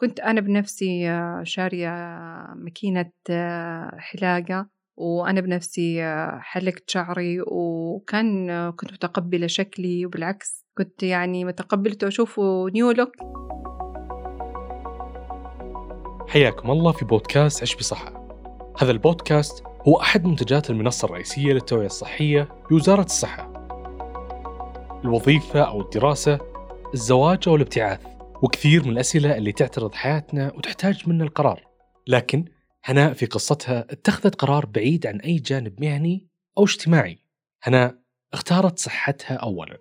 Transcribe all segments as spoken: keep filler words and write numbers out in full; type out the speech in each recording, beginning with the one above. كنت أنا بنفسي آه، شارية ماكينة آه، حلاقة، وأنا بنفسي آه، حلقت شعري، وكان آه، كنت متقبلة شكلي، وبالعكس كنت يعني متقبلته وأشوفه نيو لوك. حياكم الله في بودكاست عش بصحة. هذا البودكاست هو أحد منتجات المنصة الرئيسية للتوعية الصحية بوزارة الصحة. الوظيفة أو الدراسة، الزواج أو الابتعاث، وكثير من الأسئلة اللي تعترض حياتنا وتحتاج منا القرار. لكن هناء في قصتها اتخذت قرار بعيد عن أي جانب مهني أو اجتماعي. هناء اختارت صحتها أولا.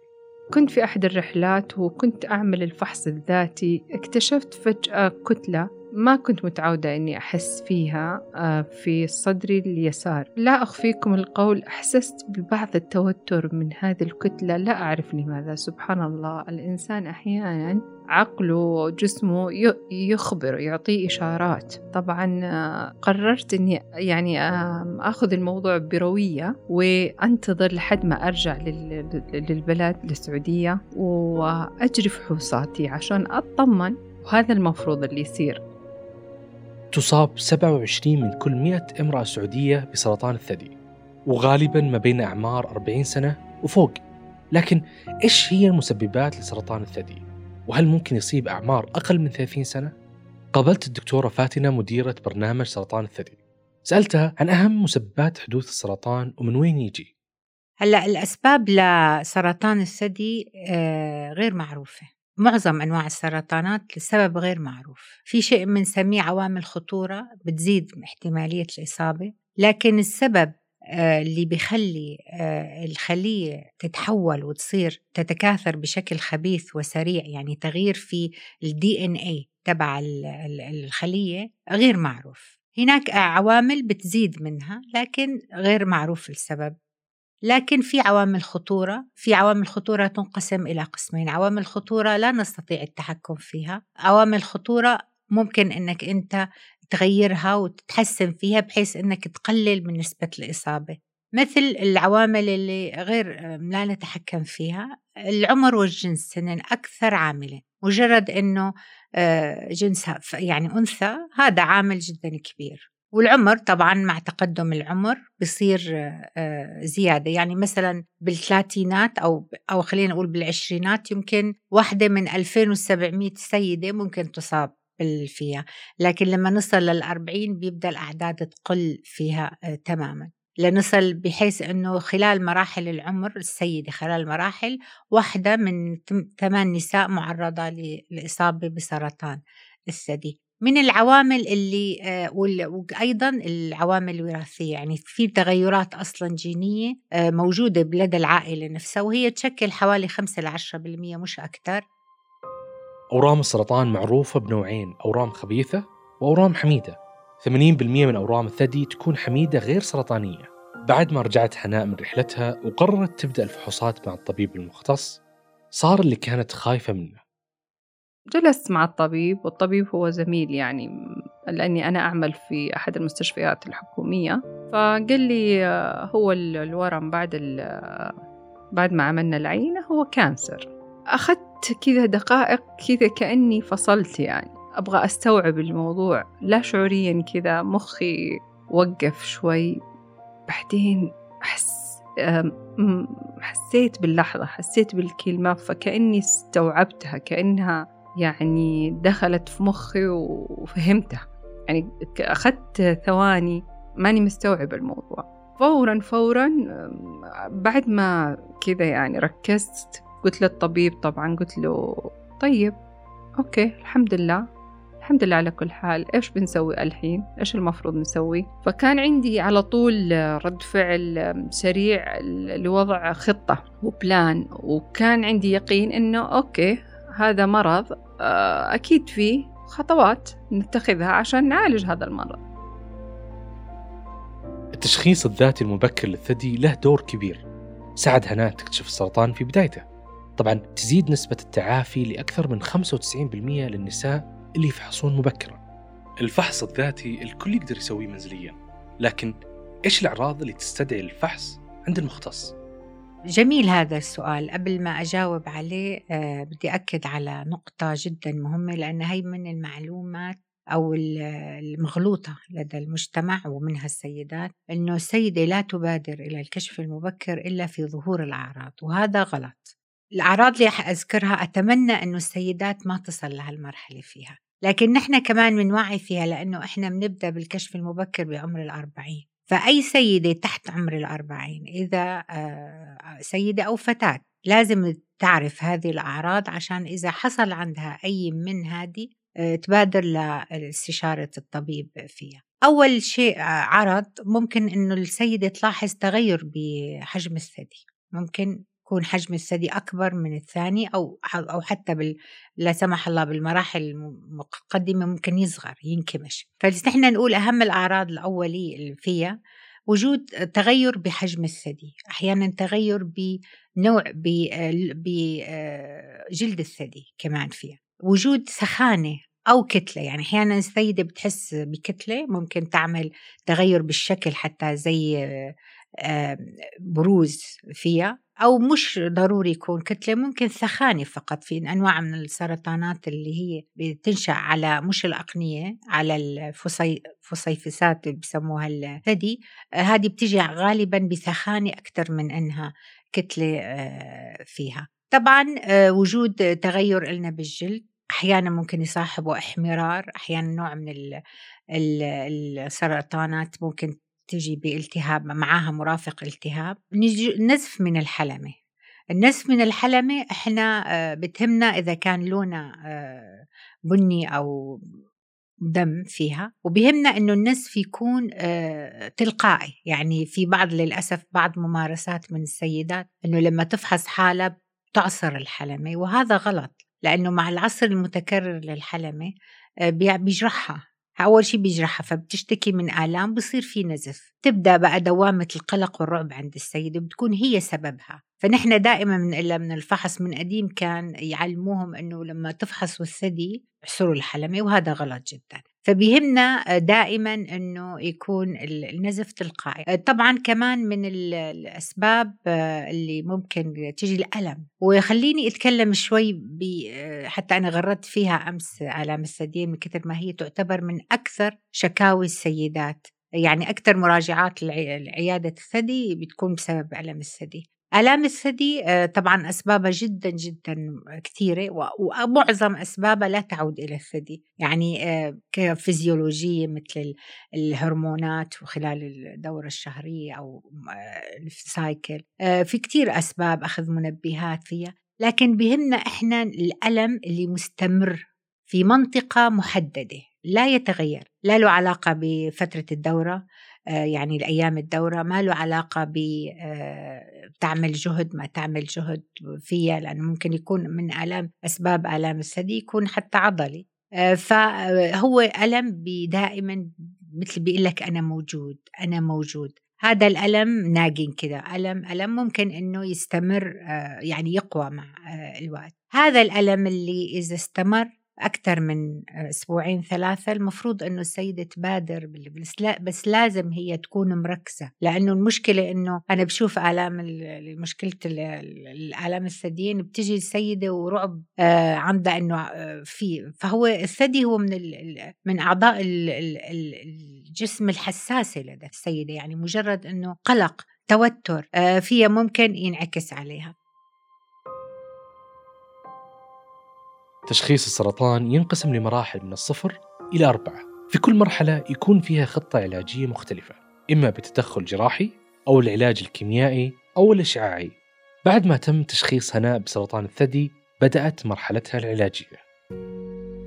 كنت في أحد الرحلات وكنت أعمل الفحص الذاتي، اكتشفت فجأة كتلة ما كنت متعودة أني أحس فيها في صدري اليسار. لا أخفيكم القول، أحسست ببعض التوتر من هذه الكتلة، لا أعرف لماذا. سبحان الله، الإنسان أحياناً عقله جسمه يخبر، يعطيه إشارات. طبعاً قررت أني يعني أخذ الموضوع بروية وأنتظر لحد ما أرجع للبلد للسعودية وأجري فحوصاتي عشان أطمن، وهذا المفروض اللي يصير. تصاب سبعة وعشرين من كل مئة امرأة سعودية بسرطان الثدي، وغالباً ما بين أعمار أربعين سنة وفوق. لكن إيش هي المسببات لسرطان الثدي؟ وهل ممكن يصيب أعمار أقل من ثلاثين سنة؟ قابلت الدكتورة فاتنة مديرة برنامج سرطان الثدي، سألتها عن أهم مسببات حدوث السرطان ومن وين يجي. هلأ الأسباب لسرطان الثدي غير معروفة. معظم أنواع السرطانات لسبب غير معروف. في شيء من سميه عوامل خطورة بتزيد احتمالية الإصابة، لكن السبب اللي بيخلي الخلية تتحول وتصير تتكاثر بشكل خبيث وسريع، يعني تغيير في الدي ان اي تبع الخلية، غير معروف. هناك عوامل بتزيد منها لكن غير معروف السبب. لكن في عوامل خطورة، في عوامل خطورة تنقسم إلى قسمين. عوامل خطورة لا نستطيع التحكم فيها، عوامل خطورة ممكن أنك أنت تغيرها وتتحسن فيها بحيث أنك تقلل من نسبة الإصابة، مثل العوامل اللي غير لا نتحكم فيها. العمر والجنس هن أكثر عاملين. مجرد أنه جنسها يعني أنثى، هذا عامل جدا كبير. والعمر طبعاً مع تقدم العمر بصير زيادة، يعني مثلاً بالثلاثينات أو أو خلينا نقول بالعشرينات يمكن واحدة من ألفين وسبعمائة سيدة ممكن تصاب بالفيها، لكن لما نصل للأربعين بيبدأ الأعداد تقل فيها تماماً، لنصل بحيث أنه خلال مراحل العمر السيدة، خلال مراحل واحدة من ثمان نساء معرضة للإصابة بسرطان الثدي. من العوامل اللي وأيضا العوامل الوراثية، يعني في تغيرات أصلا جينية موجودة لدى العائلة نفسها، وهي تشكل حوالي خمسة إلى عشرة بالمئة مش أكتر. أورام السرطان معروفة بنوعين، أورام خبيثة وأورام حميدة. ثمانين بالمئة من أورام الثدي تكون حميدة غير سرطانية. بعد ما رجعت هناء من رحلتها وقررت تبدأ الفحوصات مع الطبيب المختص، صار اللي كانت خايفة منه. جلست مع الطبيب، والطبيب هو زميل يعني لأني أنا أعمل في أحد المستشفيات الحكومية، فقال لي هو الورم بعد بعد ما عملنا العينة هو كانسر. أخذت كذا دقائق كذا كأني فصلت، يعني أبغى أستوعب الموضوع. لا شعوريا كذا مخي وقف شوي، بعدين أحس حسيت باللحظة، حسيت بالكلمة، فكأني استوعبتها، كأنها يعني دخلت في مخي وفهمتها. يعني أخذت ثواني ماني مستوعب الموضوع. فوراً فوراً بعد ما كذا يعني ركزت، قلت للطبيب طبعاً، قلت له طيب أوكي الحمد لله، الحمد لله على كل حال، إيش بنسوي الحين؟ إيش المفروض نسوي؟ فكان عندي على طول رد فعل سريع لوضع خطة وبلان، وكان عندي يقين إنه أوكي هذا مرض أكيد فيه خطوات نتخذها عشان نعالج هذا المرض. التشخيص الذاتي المبكر للثدي له دور كبير، ساعد هناء تكتشف السرطان في بدايته. طبعاً تزيد نسبة التعافي لأكثر من خمسة وتسعين بالمئة للنساء اللي يفحصون مبكرا. الفحص الذاتي الكل يقدر يسويه منزلياً، لكن إيش الأعراض اللي تستدعي الفحص عند المختص؟ جميل هذا السؤال. قبل ما أجاوب عليه آه، بدي أكد على نقطة جدا مهمة، لأن هي من المعلومات أو المغلوطة لدى المجتمع ومنها السيدات، أنه السيدة لا تبادر إلى الكشف المبكر إلا في ظهور الأعراض، وهذا غلط. الأعراض اللي أذكرها أتمنى أنه السيدات ما تصل لهالمرحلة فيها، لكن نحن كمان بنوعي فيها، لأنه إحنا بنبدأ بالكشف المبكر بعمر الأربعين. فأي سيدة تحت عمر الأربعين، إذا سيدة أو فتاة، لازم تعرف هذه الأعراض عشان إذا حصل عندها أي من هذه تبادر لاستشارة الطبيب فيها. أول شيء عرض ممكن إنه السيدة تلاحظ تغير بحجم الثدي، ممكن يكون حجم الثدي أكبر من الثاني أو أو حتى بال لا سمح الله بالمراحل المقدمة ممكن يصغر ينكمش. فنحن نقول أهم الأعراض الأولية اللي فيها وجود تغير بحجم الثدي، أحيانا تغير بنوع بجلد الثدي، كمان فيها وجود سخانة أو كتلة. يعني أحيانا السيدة بتحس بكتلة، ممكن تعمل تغير بالشكل حتى زي بروز فيها، أو مش ضروري يكون كتلة، ممكن ثخانة فقط. في أنواع من السرطانات اللي هي بتنشأ على مش الأقنية، على الفصيفسات اللي بسموها الثدي، هذه بتجي غالبا بثخانة أكثر من أنها كتلة فيها. طبعا وجود تغير لنا بالجلد، أحيانا ممكن يصاحبه احمرار، أحيانا نوع من السرطانات ممكن تجي بالتهاب معاها مرافق التهاب. نزف من الحلمة، النزف من الحلمة احنا بتهمنا إذا كان لونها بني أو دم فيها، وبيهمنا إنه النزف يكون تلقائي. يعني في بعض للأسف بعض ممارسات من السيدات إنه لما تفحص حالة تعصر الحلمة، وهذا غلط، لأنه مع العصر المتكرر للحلمة بيجرحها. أول شيء بيجرحها فبتشتكي من آلام، بصير في نزف، تبدأ بقى دوامة القلق والرعب عند السيدة، بتكون هي سببها. فنحن دائما بنقلها من الفحص، من قديم كان يعلموهم أنه لما تفحصوا الثدي احصروا الحلمة، وهذا غلط جدا. فبيهمنا دائما أنه يكون النزف تلقائي. طبعا كمان من الأسباب اللي ممكن تجي الألم، ويخليني أتكلم شوي حتى أنا غردت فيها أمس آلام الثدي، من كثر ما هي تعتبر من أكثر شكاوي السيدات. يعني أكثر مراجعات لعيادة الثدي بتكون بسبب ألم الثدي. آلام الثدي طبعا أسبابها جدا جدا كثيرة، ومعظم أسبابها لا تعود إلى الثدي، يعني كفيزيولوجية مثل الهرمونات وخلال الدورة الشهرية أو السايكل، في كثير أسباب، أخذ منبهات فيها. لكن بهمنا إحنا الألم اللي مستمر في منطقة محددة لا يتغير، لا له علاقة بفترة الدورة، يعني الأيام الدورة، ما له علاقة بتعمل جهد ما تعمل جهد فيها، لأنه ممكن يكون من آلام أسباب آلام الثدي يكون حتى عضلي. فهو ألم دائما مثل بيقلك أنا موجود أنا موجود، هذا الألم ناجن كده، ألم ألم ممكن أنه يستمر، يعني يقوى مع الوقت. هذا الألم اللي إذا استمر أكثر من أسبوعين ثلاثة المفروض أنه السيدة تبادر، بس لازم هي تكون مركزة، لأنه المشكلة أنه أنا بشوف آلام مشكلة الآلام الثديين بتجي السيدة ورعب عندها أنه في، فهو الثدي هو من من أعضاء الجسم الحساسة لدى السيدة، يعني مجرد أنه قلق توتر فيها ممكن ينعكس عليها. تشخيص السرطان ينقسم لمراحل من الصفر إلى أربعة، في كل مرحلة يكون فيها خطة علاجية مختلفة، إما بتدخل جراحي أو العلاج الكيميائي أو الإشعاعي. بعد ما تم تشخيص هناء بسرطان الثدي بدأت مرحلتها العلاجية.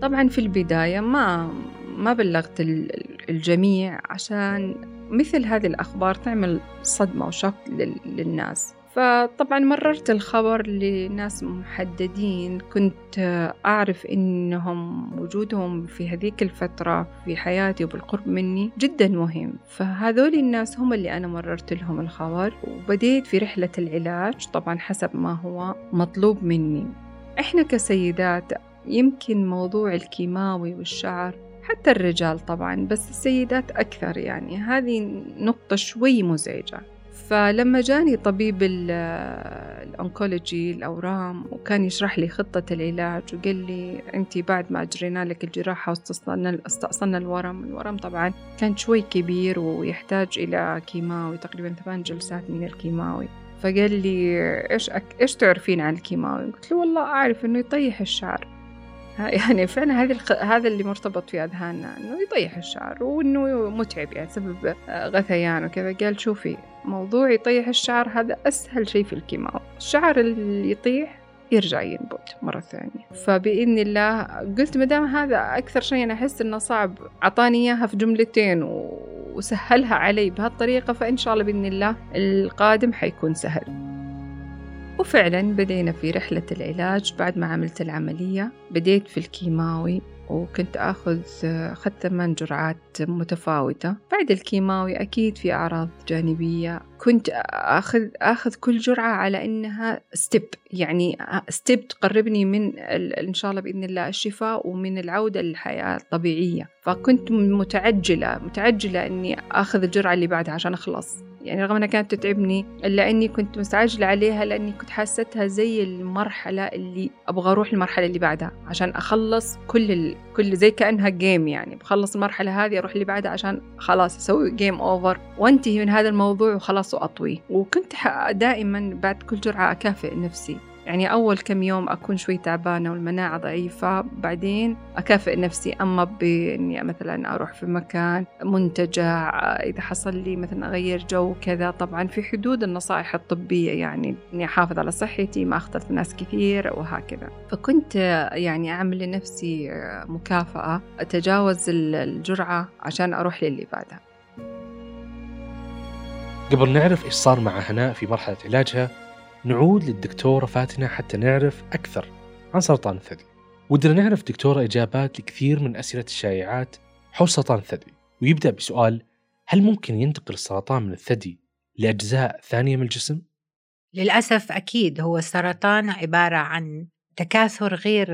طبعاً في البداية ما ما بلغت الجميع عشان مثل هذه الأخبار تعمل صدمة وشوك للناس. فطبعا مررت الخبر لناس محددين كنت أعرف إنهم وجودهم في هذيك الفترة في حياتي وبالقرب مني جدا مهم، فهذول الناس هم اللي أنا مررت لهم الخبر وبديت في رحلة العلاج طبعا حسب ما هو مطلوب مني. إحنا كسيدات يمكن موضوع الكيماوي والشعر، حتى الرجال طبعا، بس السيدات أكثر، يعني هذه نقطة شوي مزعجة. فلما جاني طبيب الأنكولوجي الأورام وكان يشرح لي خطة العلاج وقال لي أنت بعد ما أجرينا لك الجراحة واستأصلنا الورم الورم طبعا كان شوي كبير ويحتاج إلى كيماوي، تقريبا ثمان جلسات من الكيماوي. فقال لي إيش أك... إيش تعرفين عن الكيماوي؟ قلت له والله أعرف إنه يطيح الشعر، يعني فعلا هذا الخ... هذا اللي مرتبط في أذهاننا إنه يطيح الشعر وإنه متعب يعني سبب غثيان وكذا. قال شوفي موضوع يطيح الشعر هذا أسهل شيء في الكيماوي، الشعر اللي يطيح يرجع ينبت مرة ثانية. فبإذن الله قلت مدام هذا أكثر شيء أنا أحس إنه صعب عطاني إياها في جملتين و... وسهلها علي بهالطريقة، فإن شاء الله بإذن الله القادم حيكون سهل. وفعلا بدينا في رحلة العلاج. بعد ما عملت العملية بديت في الكيماوي وكنت أخذ أخذت ثمان جرعات متفاوتة. بعد الكيماوي أكيد في أعراض جانبية، كنت أخذ أخذ كل جرعة على إنها ستيب، يعني ستيب تقربني من إن شاء الله بإذن الله الشفاء ومن العودة للحياة الطبيعية. فكنت متعجلة متعجلة إني أخذ الجرعة اللي بعدها عشان أخلص، يعني رغم أنها كانت تتعبني إلا إني كنت مستعجلة عليها لأني كنت حاستها زي المرحلة اللي أبغى أروح المرحلة اللي بعدها عشان أخلص كل ال... كل زي كأنها جيم، يعني بخلص المرحلة هذه أروح اللي بعدها عشان خلاص أسوي جيم أوفر وانتهي من هذا الموضوع وخلاص وأطوي. وكنت دائما بعد كل جرعة أكافئ نفسي، يعني أول كم يوم أكون شوي تعبانة والمناعة ضعيفة بعدين أكافئ نفسي، أما بإني مثلا أروح في مكان منتجع إذا حصل لي مثلا أغير جو كذا، طبعا في حدود النصائح الطبية يعني إني أحافظ على صحتي ما أختلط ناس كثير وهكذا. فكنت يعني أعمل لنفسي مكافأة أتجاوز الجرعة عشان أروح للي بعدها. قبل نعرف إيش صار مع هناء في مرحلة علاجها نعود للدكتورة فاتنة حتى نعرف أكثر عن سرطان الثدي. ودنا نعرف دكتورة إجابات لكثير من أسئلة الشائعات حول سرطان الثدي، ويبدأ بسؤال هل ممكن ينتقل السرطان من الثدي لأجزاء ثانية من الجسم؟ للأسف أكيد. هو السرطان عبارة عن تكاثر غير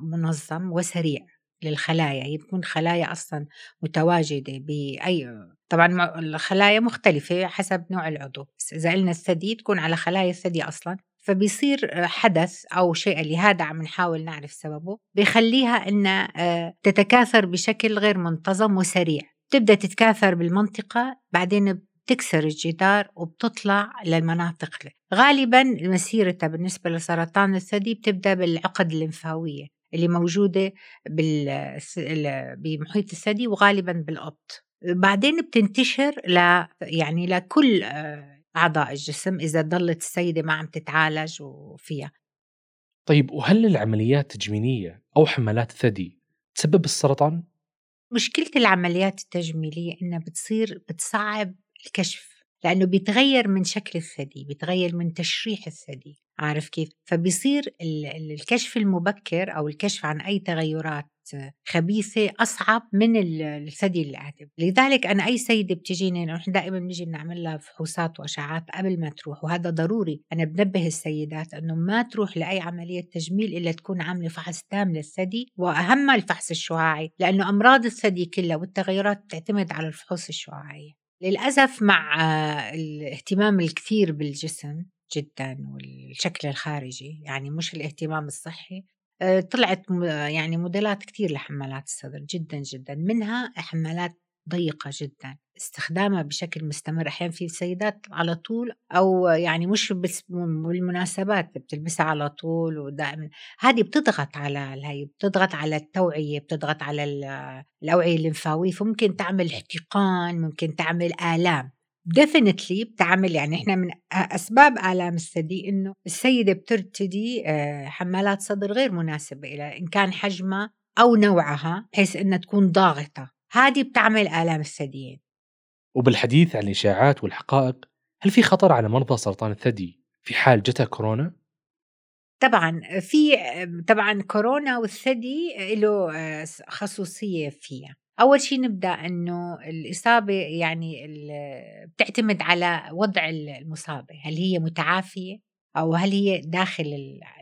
منظم وسريع للخلايا، يكون خلايا أصلا متواجدة بأي، طبعا الخلايا مختلفة حسب نوع العضو، بس إذا قلنا الثدي تكون على خلايا الثدي أصلا، فبيصير حدث أو شيء اللي هذا عم نحاول نعرف سببه بيخليها أن تتكاثر بشكل غير منتظم وسريع. تبدأ تتكاثر بالمنطقة بعدين تكسر الجدار وبتطلع للمناطق. غالبا مسيرتها بالنسبة لسرطان الثدي بتبدأ بالعقد الليمفاوية اللي موجودة بمحيط الثدي وغالباً بالقبض، بعدين بتنتشر ل... يعني لكل أعضاء الجسم إذا ضلت السيدة ما عم تتعالج وفيها. طيب وهل العمليات التجميلية أو حملات الثدي تسبب السرطان؟ مشكلة العمليات التجميلية إنها بتصير بتصعب الكشف لأنه بيتغير من شكل الثدي، بيتغير من تشريح الثدي، عارف كيف؟ فبيصير الكشف المبكر أو الكشف عن أي تغيرات خبيثة أصعب من الثدي العادي. لذلك أنا أي سيدة بتجيني نحن دائما نجي بنعمل لها فحوصات وأشعات قبل ما تروح، وهذا ضروري. أنا بنبه السيدات أنه ما تروح لأي عملية تجميل إلا تكون عاملة فحص تام للثدي، وأهم الفحص الشعاعي لأنه أمراض الثدي كلها والتغيرات تعتمد على الفحوص الشعاعي. للأسف مع الاهتمام الكثير بالجسم جدا والشكل الخارجي، يعني مش الاهتمام الصحي، طلعت يعني موديلات كثير لحمالات الصدر جدا جدا، منها حمالات ضيقة جدا استخدامها بشكل مستمر. أحيانا في سيدات على طول أو يعني مش بالمناسبات بتلبسها على طول ودائما، هذه بتضغط على هي بتضغط على التوعية، بتضغط على الأوعية الليمفاوية، فممكن تعمل احتقان، ممكن تعمل آلام definitely بتعمل. يعني إحنا من أسباب آلام الثدي إنه السيدة بترتدي حمالات صدر غير مناسبة إلى إن كان حجمها أو نوعها بحيث إنها تكون ضاغطة، هذه بتعمل آلام الثديين. وبالحديث عن الإشاعات والحقائق، هل في خطر على مرضى سرطان الثدي في حال جتها كورونا؟ طبعا في طبعا كورونا والثدي له خصوصية فيها. أول شيء نبدأ أنه الإصابة يعني بتعتمد على وضع المصابة، هل هي متعافية أو هل هي داخل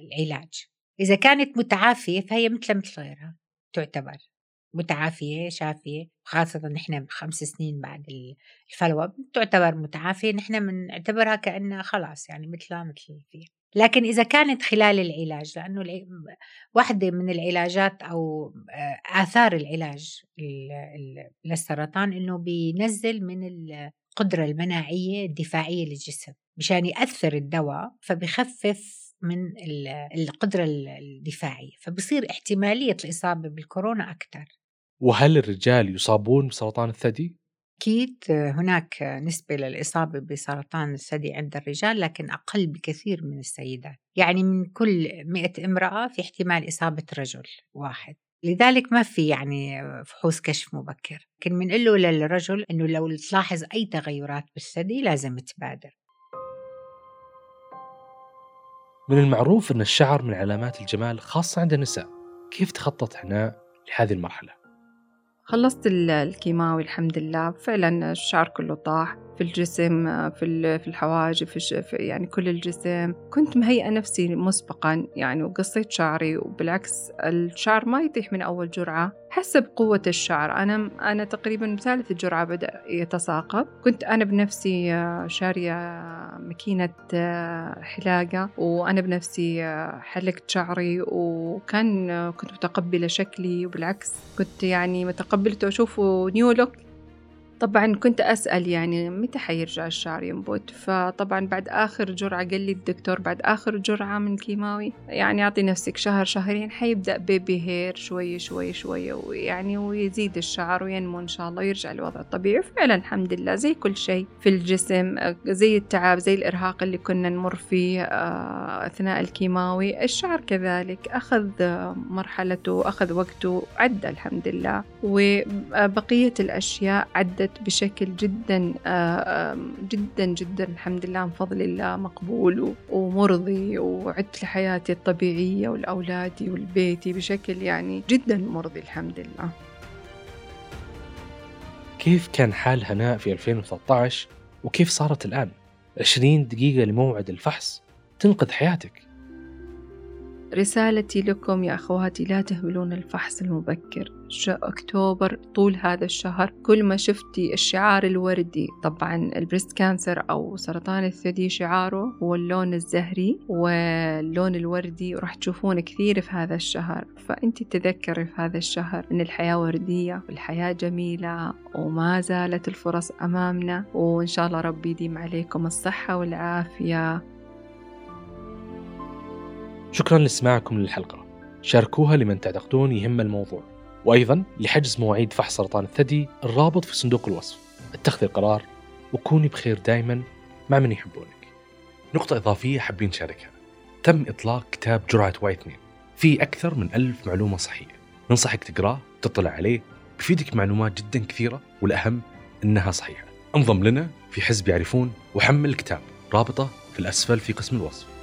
العلاج. إذا كانت متعافية فهي مثل مثل غيرها تعتبر، متعافية شافية، خاصة نحن خمس سنين بعد ال- الفلوة بتعتبر متعافية، نحن بنعتبرها كأنها خلاص يعني مثلها مثل اللي فيها. لكن إذا كانت خلال العلاج، لأنه الع- واحدة من العلاجات أو آه، آثار العلاج ال- ال- للسرطان إنه بينزل من القدرة المناعية الدفاعية للجسم مشان يأثر الدواء، فبخفف من ال- القدرة ال- الدفاعية، فبصير احتمالية الإصابة بالكورونا أكثر. وهل الرجال يصابون بسرطان الثدي؟ أكيد هناك نسبة للإصابة بسرطان الثدي عند الرجال، لكن أقل بكثير من السيدات، يعني من كل مئة امرأة في احتمال إصابة رجل واحد. لذلك ما في يعني فحوص كشف مبكر، لكن بنقول له للرجل إنه لو تلاحظ أي تغيرات بالثدي لازم تبادر. من المعروف أن الشعر من علامات الجمال خاصة عند النساء، كيف تخطط هناء لهذه المرحلة؟ خلصت ال- الكيماوي الحمد لله، فعلا الشعر كله طاح في الجسم، في ال- في الحواجب، في الش- في يعني كل الجسم. كنت مهيئة نفسي مسبقا يعني، وقصيت شعري، وبالعكس الشعر ما يطيح من أول جرعة حسب قوة الشعر. أنا أنا تقريبا ثالث جرعة بدأ يتساقط. كنت أنا بنفسي آه، شارية ماكينة آه، حلاقة، وأنا بنفسي آه، حلقت شعري، وكان آه، كنت متقبلة شكلي، وبالعكس كنت يعني متقبلته أشوفه نيو لوك. طبعا كنت أسأل يعني متى حيرجع الشعر ينبت، فطبعا بعد آخر جرعة قال لي الدكتور بعد آخر جرعة من كيماوي يعني أعطي نفسك شهر شهرين حيبدأ بيبي هير شوي شوي شوي، ويعني ويزيد الشعر وينمو إن شاء الله ويرجع الوضع الطبيعي. فعلا الحمد لله زي كل شيء في الجسم، زي التعب زي الإرهاق اللي كنا نمر فيه آه، أثناء الكيماوي، الشعر كذلك أخذ آه، مرحلته، أخذ وقته، عدى الحمد لله. وبقية الأشياء عدت بشكل جدا آه، آم، جدا جدا الحمد لله من فضل الله مقبول و- ومرضي، وعدت لحياتي الطبيعية ولأولادي ولبيتي بشكل يعني جدا مرضي الحمد لله. كيف كان حال هناء في ألفين وثلاثة عشر وكيف صارت الآن؟ عشرين دقيقة لموعد الفحص تنقذ حياتك. رسالتي لكم يا أخواتي، لا تهملون الفحص المبكر. ش- أكتوبر طول هذا الشهر كل ما شفتي الشعار الوردي، طبعا البريست كانسر أو سرطان الثدي شعاره هو اللون الزهري واللون الوردي، وراح تشوفونه كثير في هذا الشهر. فأنت تذكري في هذا الشهر أن الحياة وردية والحياة جميلة، وما زالت الفرص أمامنا، وإن شاء الله ربي يديم عليكم الصحة والعافية. شكرا لسماعكم للحلقة، شاركوها لمن تعتقدون يهم الموضوع، وأيضا لحجز مواعيد فحص سرطان الثدي الرابط في صندوق الوصف. اتخذي القرار وكوني بخير دائما مع من يحبونك. نقطة إضافية حابين نشاركها، تم إطلاق كتاب جرعة وعي اثنين فيه أكثر من ألف معلومة صحية، ننصحك تقراه تطلع عليه، بيفيدك معلومات جدا كثيرة والأهم أنها صحيحة. انضم لنا في حزب يعرفون وحمل الكتاب، رابطه في الأسفل في قسم الوصف.